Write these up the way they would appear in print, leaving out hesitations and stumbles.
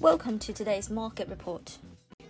Welcome to today's market report.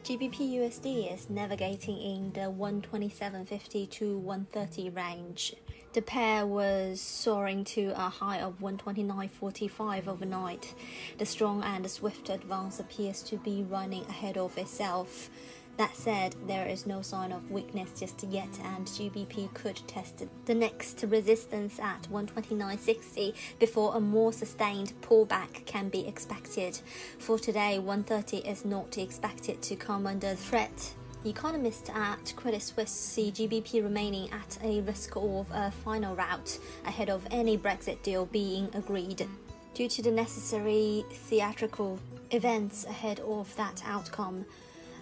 GBPUSD is navigating in the 127.50 to 130 range. The pair was soaring to a high of 129.45 overnight. The strong and the swift advance appears to be running ahead of itself. That said, there is no sign of weakness just yet, and GBP could test the next resistance at 129.60 before a more sustained pullback can be expected. For today, 130 is not expected to come under threat. Economists at Credit Suisse see GBP remaining at a risk of a final rout ahead of any Brexit deal being agreed, due to the necessary theatrical events ahead of that outcome.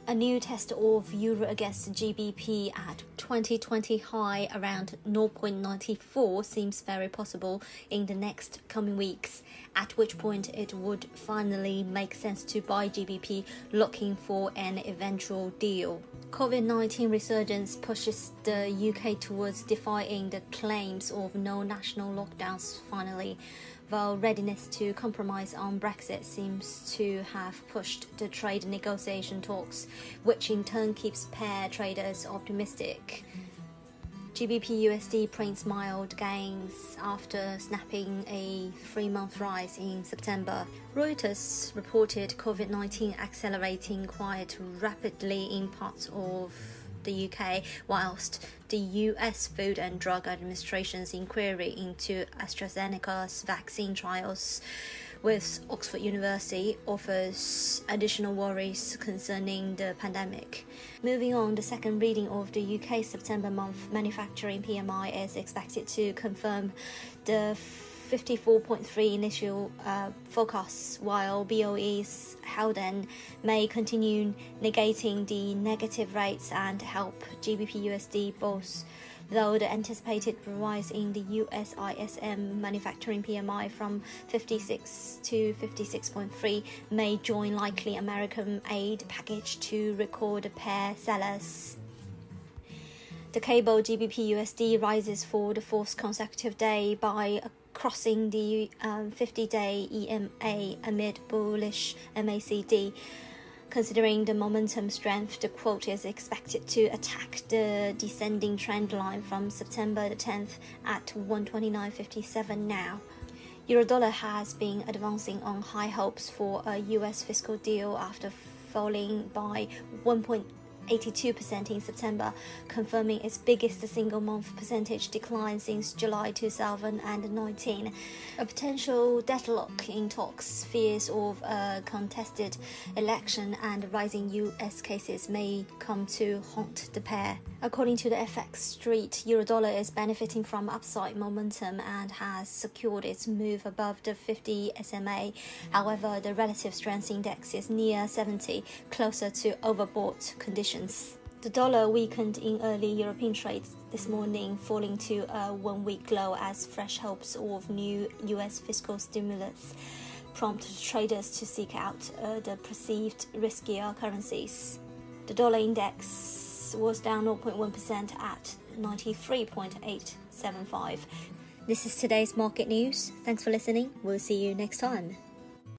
A new test of euro against GBP at 2020 high around 0.94 seems very possible in the next coming weeks, at which point it would finally make sense to buy GBP looking for an eventual deal. COVID-19 resurgence pushes the UK towards defying the claims of no national lockdowns finally, while readiness to compromise on Brexit seems to have pushed the trade negotiation talks, which in turn keeps pair traders optimistic. GBP/USD prints mild gains after snapping a three-month rise in September. Reuters reported COVID-19 accelerating quite rapidly in parts of the UK, whilst the US Food and Drug Administration's inquiry into AstraZeneca's vaccine trials with Oxford University offers additional worries concerning the pandemic. Moving on, the second reading of the UK September month manufacturing PMI is expected to confirm the 54.3 initial forecasts, while BOE's Howden may continue negating the negative rates and help GBP/USD both, though the anticipated rise in the USISM manufacturing PMI from 56 to 56.3 may join likely American aid package to record a pair sellers. The cable GBP/USD rises for the fourth consecutive day by crossing the 50-day EMA amid bullish MACD. Considering the momentum strength, the quote is expected to attack the descending trend line from September the 10th at 129.57 now. Eurodollar has been advancing on high hopes for a US fiscal deal after falling by 1.82% in September, confirming its biggest single-month percentage decline since July 2019. A potential deadlock in talks, fears of a contested election and rising US cases may come to haunt the pair. According to the FX Street, Eurodollar is benefiting from upside momentum and has secured its move above the 50 SMA. However, the relative strength index is near 70, closer to overbought conditions. The dollar weakened in early European trade this morning, falling to a one-week low as fresh hopes of new US fiscal stimulus prompted traders to seek out the perceived riskier currencies. The dollar index was down 0.1% at 93.875. This is today's market news. Thanks for listening. We'll see you next time.